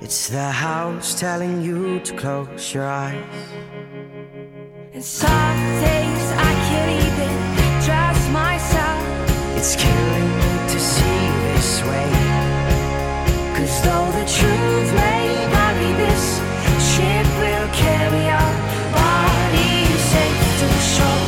It's the house telling you to close your eyes. And some days I can't even trust myself. It's killing me to see this way, 'cause though the truth may vary, this ship will carry our bodies safe to the shore.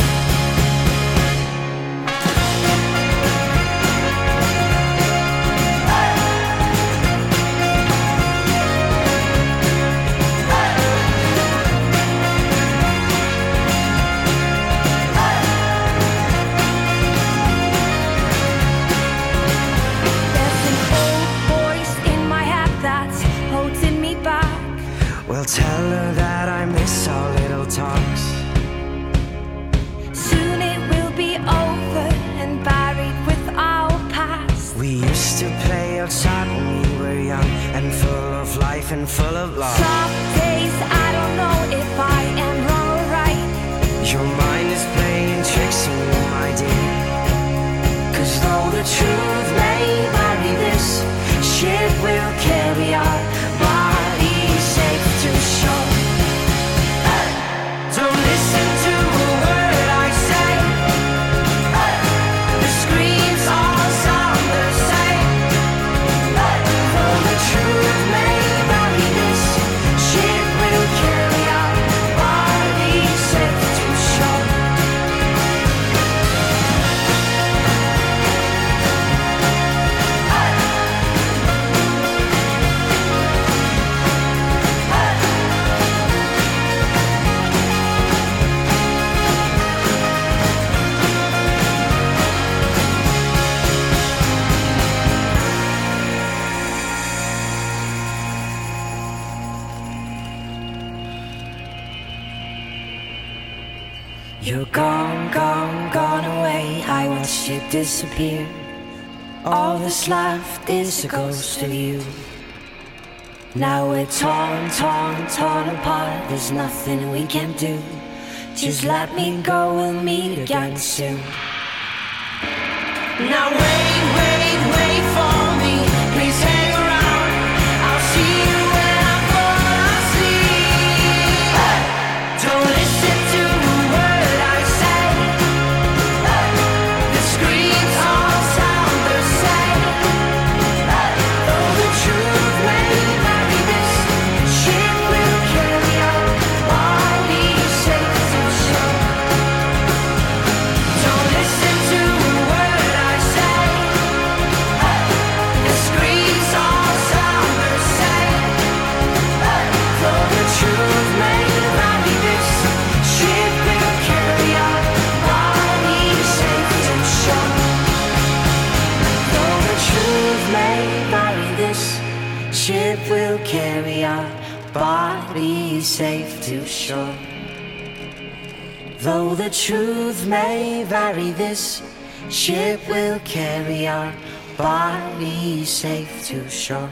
Well, tell her that I miss our little talks. Soon it will be over and buried with our past. We used to play outside when we were young, and full of life and full of love. Some days I don't know if I am wrong or right. Your mind is playing tricks on you, my dear, 'cause though the truth may vary, this ship will carry our bodies safe. Don't listen to a word I say. The screams all sound the same. For the truth may vary, this ship will carry our bodies safe to shore. You're gone, gone, gone away. I watched you disappear. All that's left is a ghost of you. Now we're torn, torn, torn apart. There's nothing we can do. Just let me go, we'll meet again soon. Now wait, wait, wait for me. Please hang around. I'll see you when I fall asleep. Hey! too sure. Though the truth may vary, this ship will carry our body safe to shore.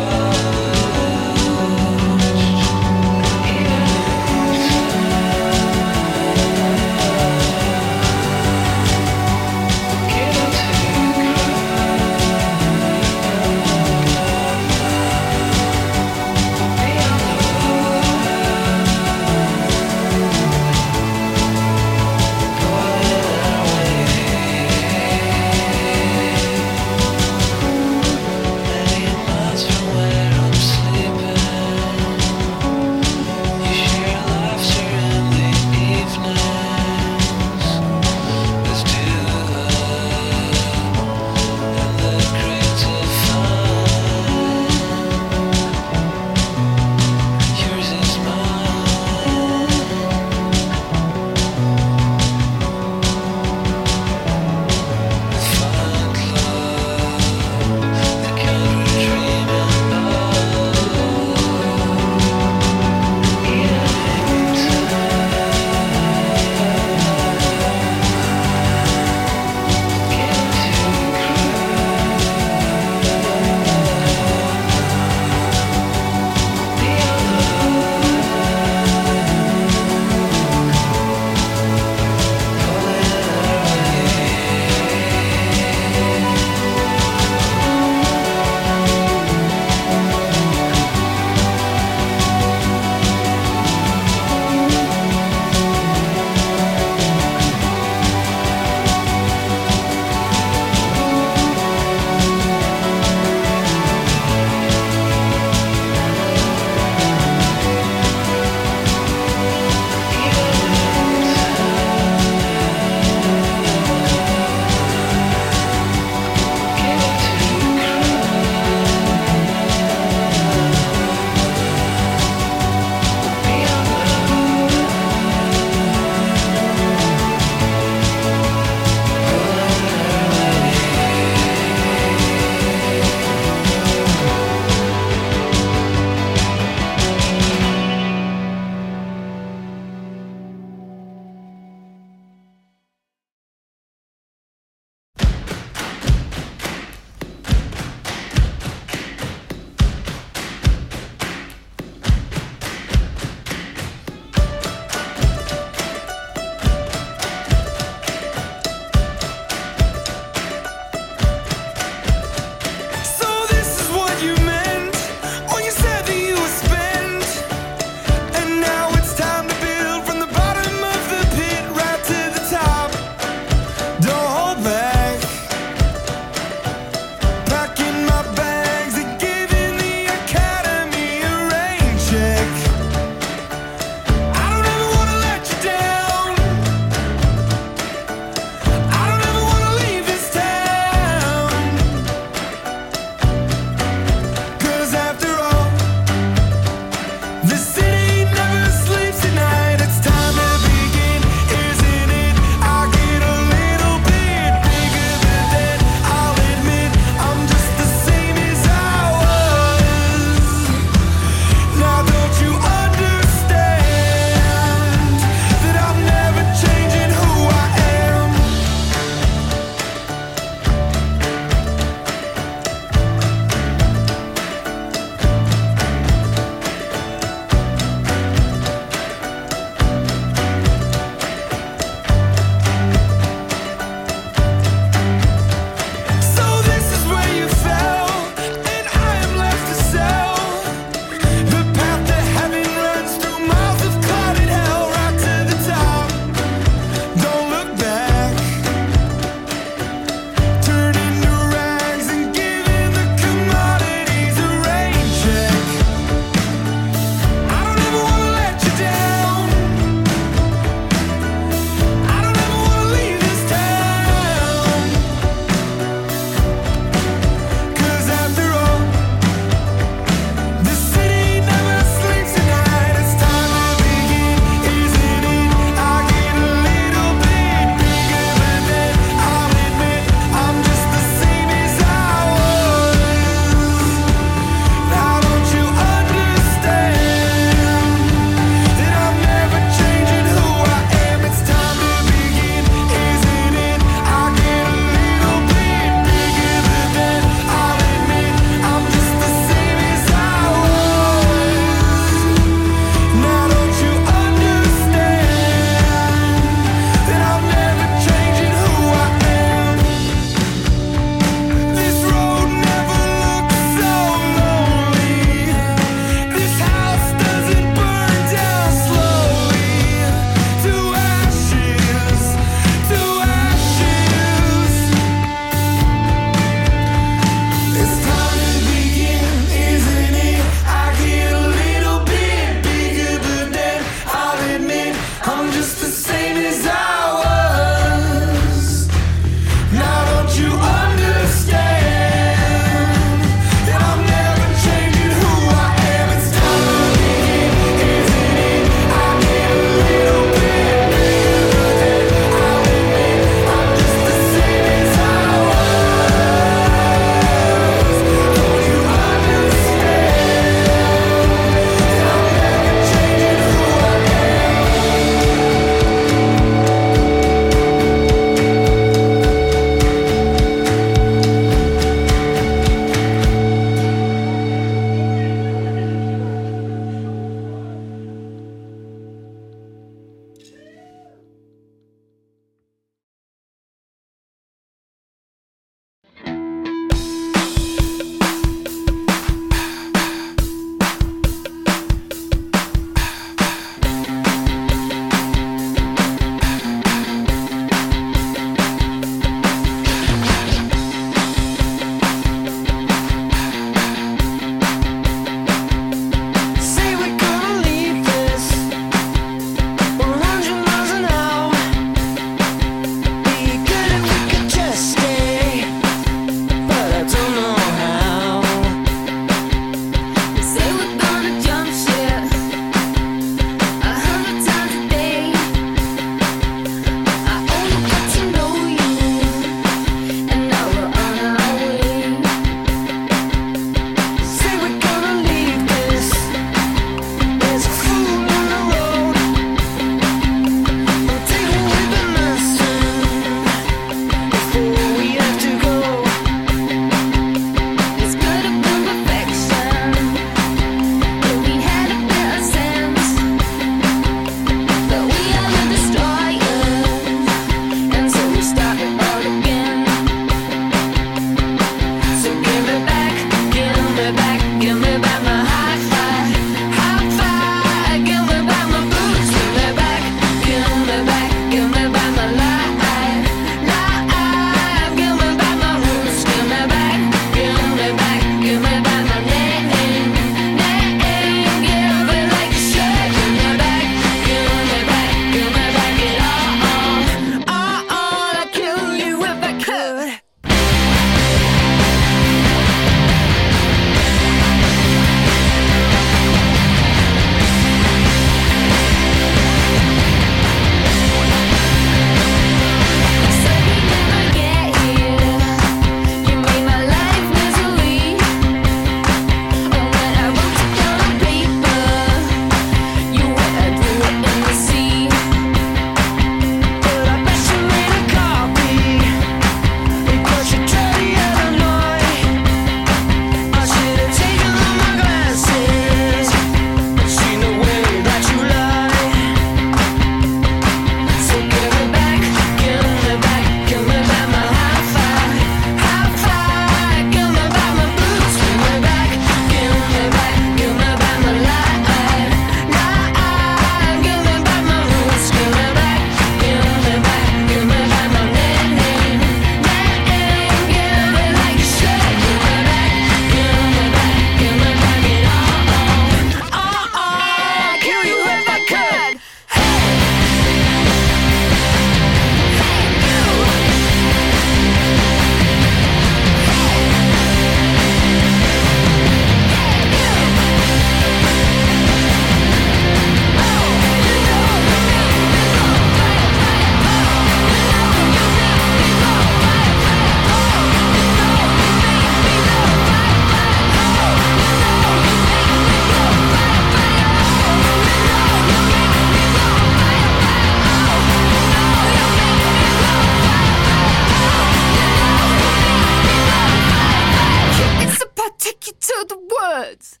take you to the woods.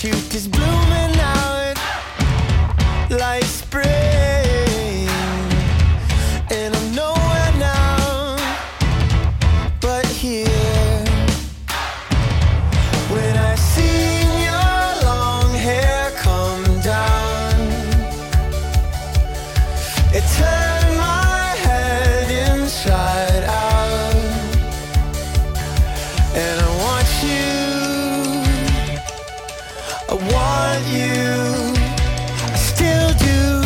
cute is blooming out like spring, and I'm nowhere now but here. When I see your long hair come down, it turned my head inside out, and I want you. I want you, I still do.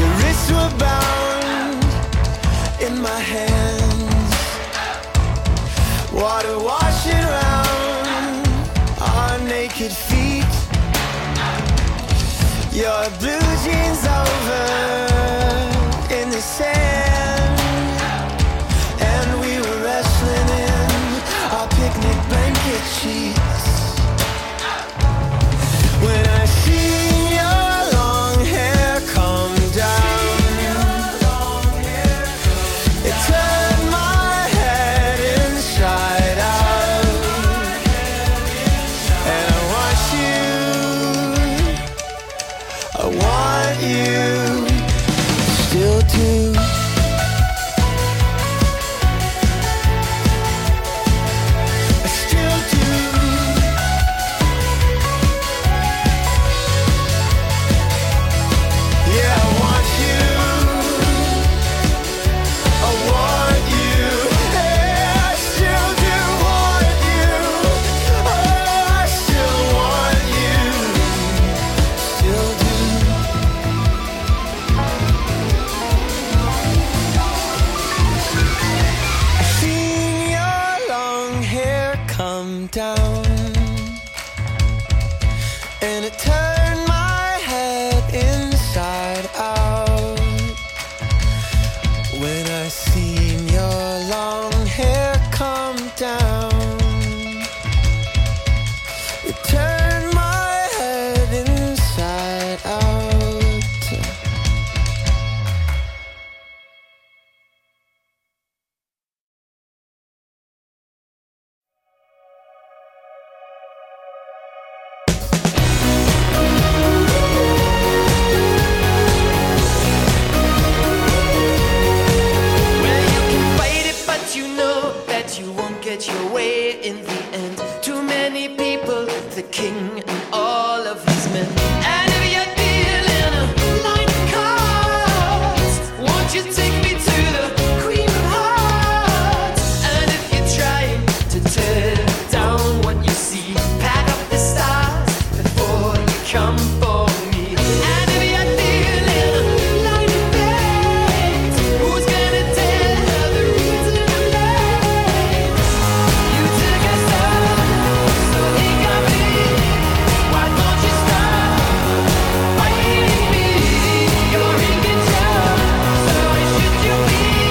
Your wrists were bound in my hands, water washing round our naked feet. Your blue jeans over in the sand, and we were wrestling in our picnic blanket sheets. When I see your long hair come down, it turned my head inside out, and I want you, I want you, still do. I still do. Yeah, I want you. I want you. Yeah, I still do want you. Oh, I still want you. Still do. Seeing your long hair come down, and it turned my head inside out. When I seen your long hair come down, it turned my head inside out. Well, you can fight it, but you know that you won't get your way in the end. Too many people, the king and all of his men. And if you're dealing a line of cards, won't you take me to the Queen of Hearts? And if you're trying to tear down what you see, pack up the stars before you come for me. And if you're dealing a line of fate, who's gonna tell her the reason I'm late? You took a star, so he got me. Why don't you stop fighting me? You're in control, so why should you be?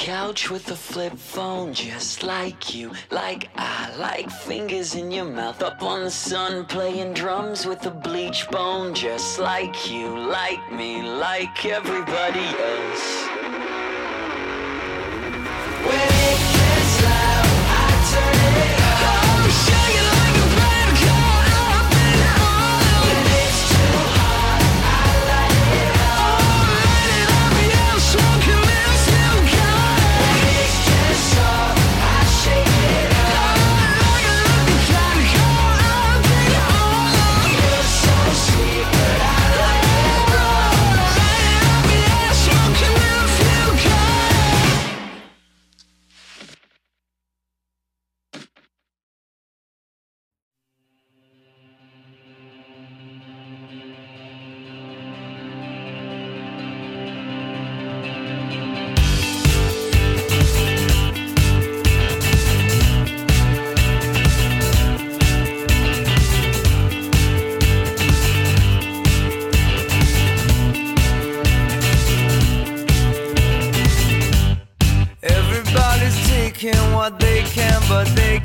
couch with a flip phone, just like you, like I, like fingers in your mouth, up on the sun playing drums with a bleach bone, just like you, like me, like everybody else. When it gets loud, I turn it up. Oh, shut your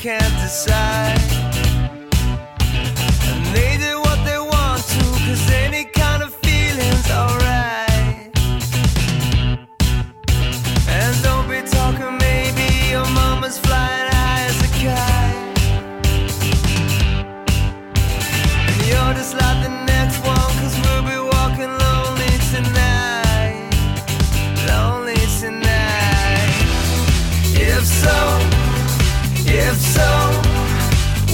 can't decide, and they do what they want to, cause any kind of feeling's alright. And don't be talking, maybe your mama's flying high as a kite, and you're just like the next one, cause we'll be walking lonely tonight, lonely tonight. If so, if so,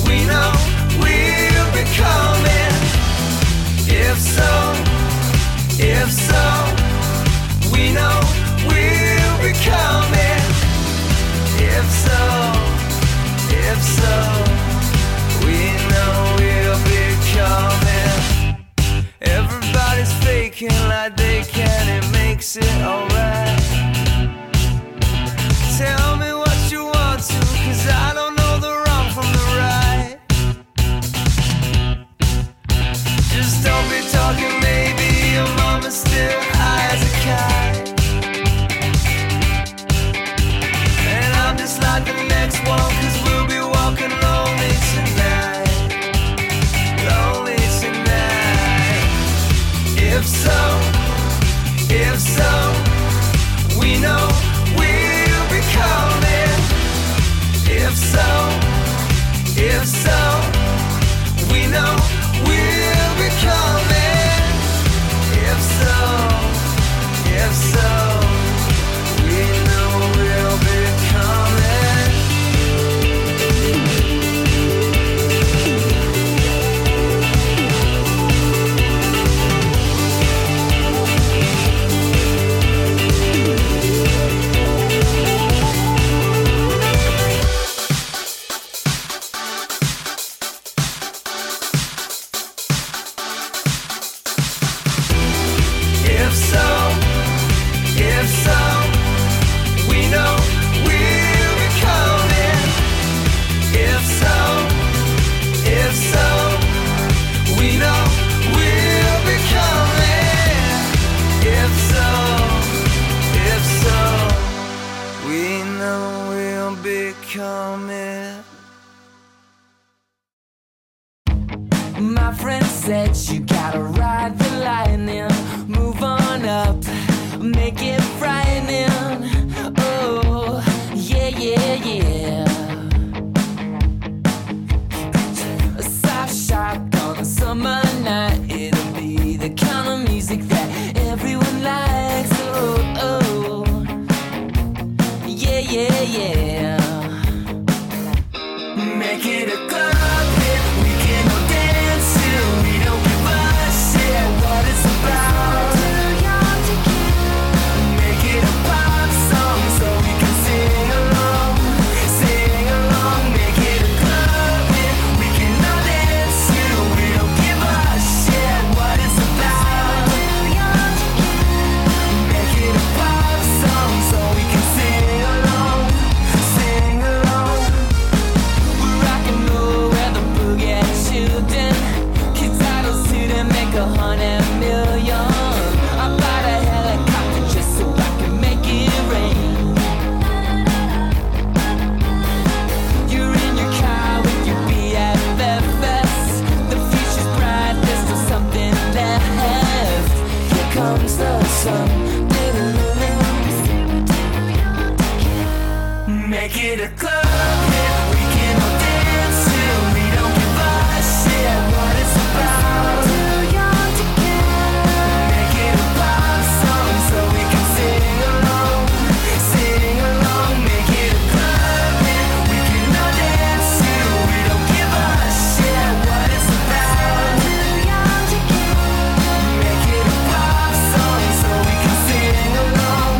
we know we'll be coming. If so, we know we'll be coming. If so, we know we'll be coming. Everybody's faking like they can, it makes it alright. Tell me what you want to, cause I don't know the wrong from the right. Just don't be talking, maybe your mama's still high as a kite, and I'm just like the next one, cause we'll be walking lonely tonight, lonely tonight. If so, we know we'll be coming. If so, we know we'll be coming. If so, we know we'll be coming. Make it a club hit. We can all dance till we don't give a shit what it's about. Too young to care. Make it a pop song so we can sing along, sing along. Make it a club hit. We can all dance till we don't give a shit what it's about. Too young to care. Make it a pop song so we can sing along,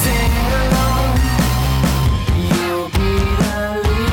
sing along. We'll be the leader.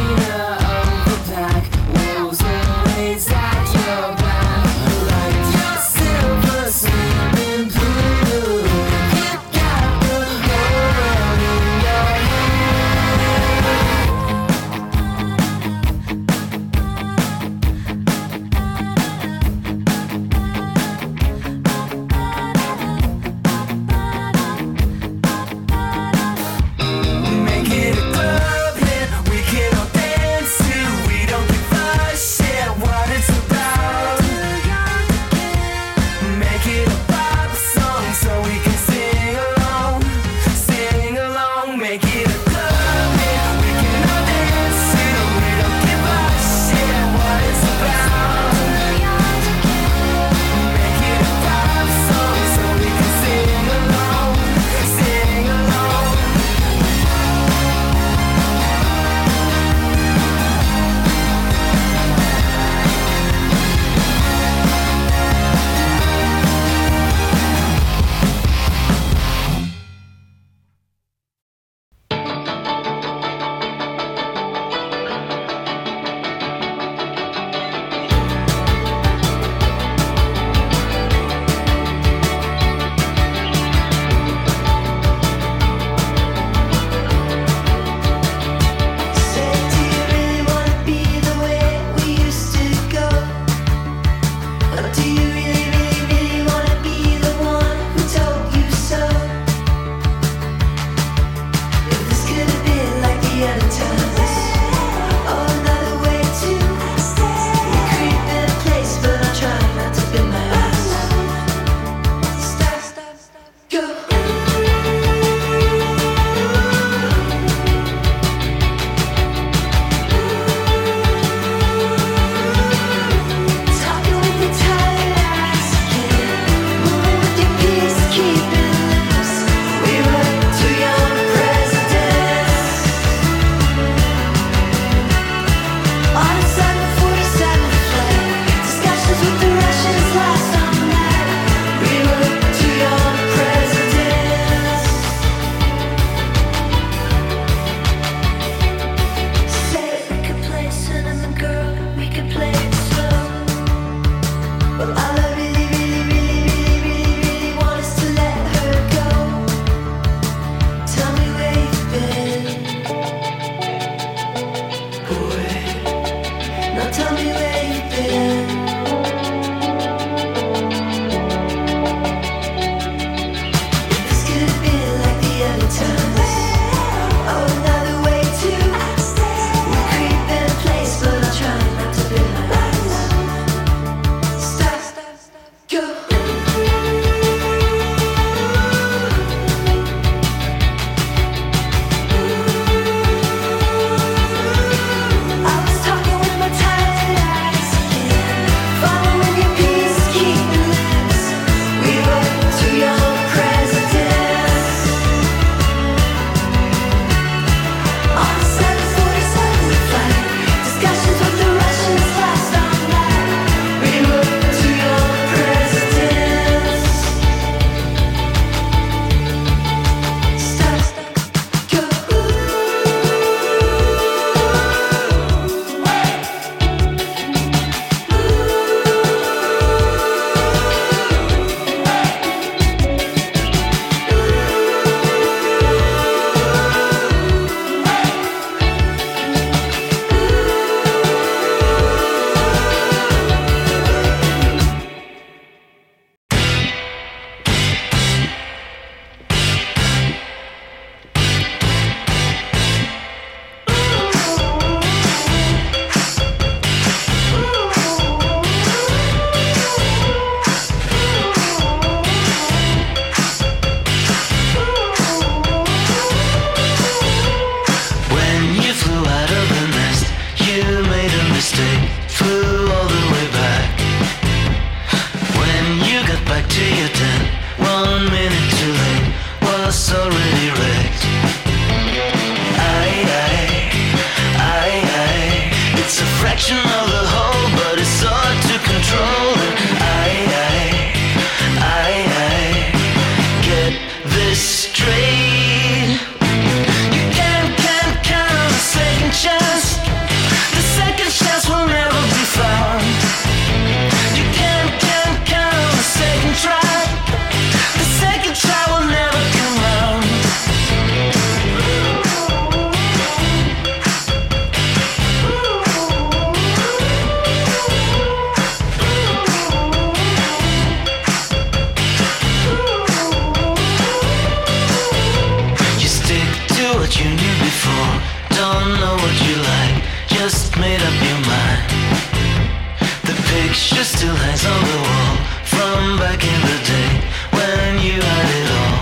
still hangs on the wall from back in the day when you had it all.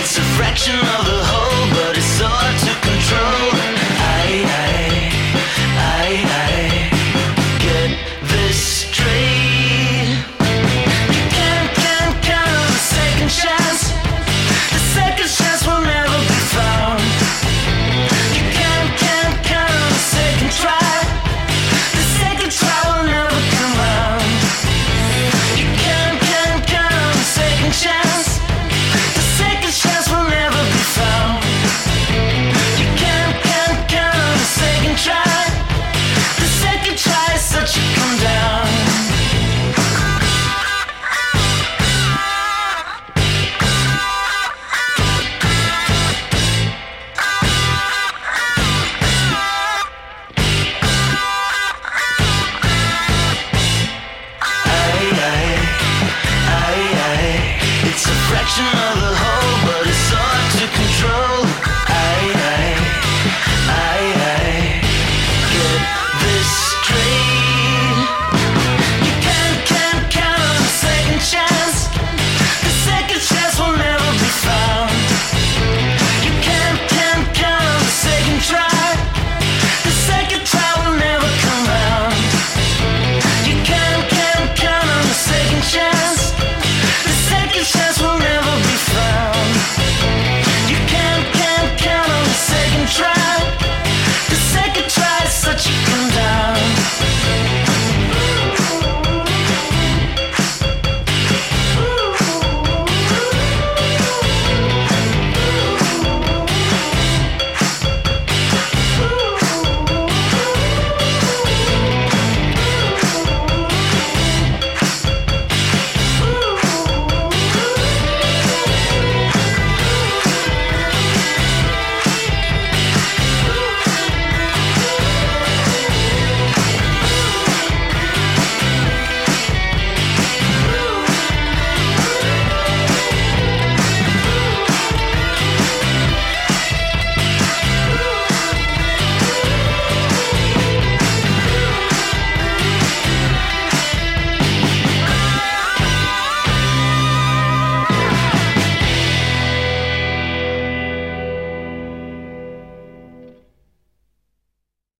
It's a fraction of the whole, but it's so hard to control. Get this straight. You can't count on a second chance. The second chance will never be found. You can't count on a second try. The second try will never come round. You can't count on a second chance. It's a fraction of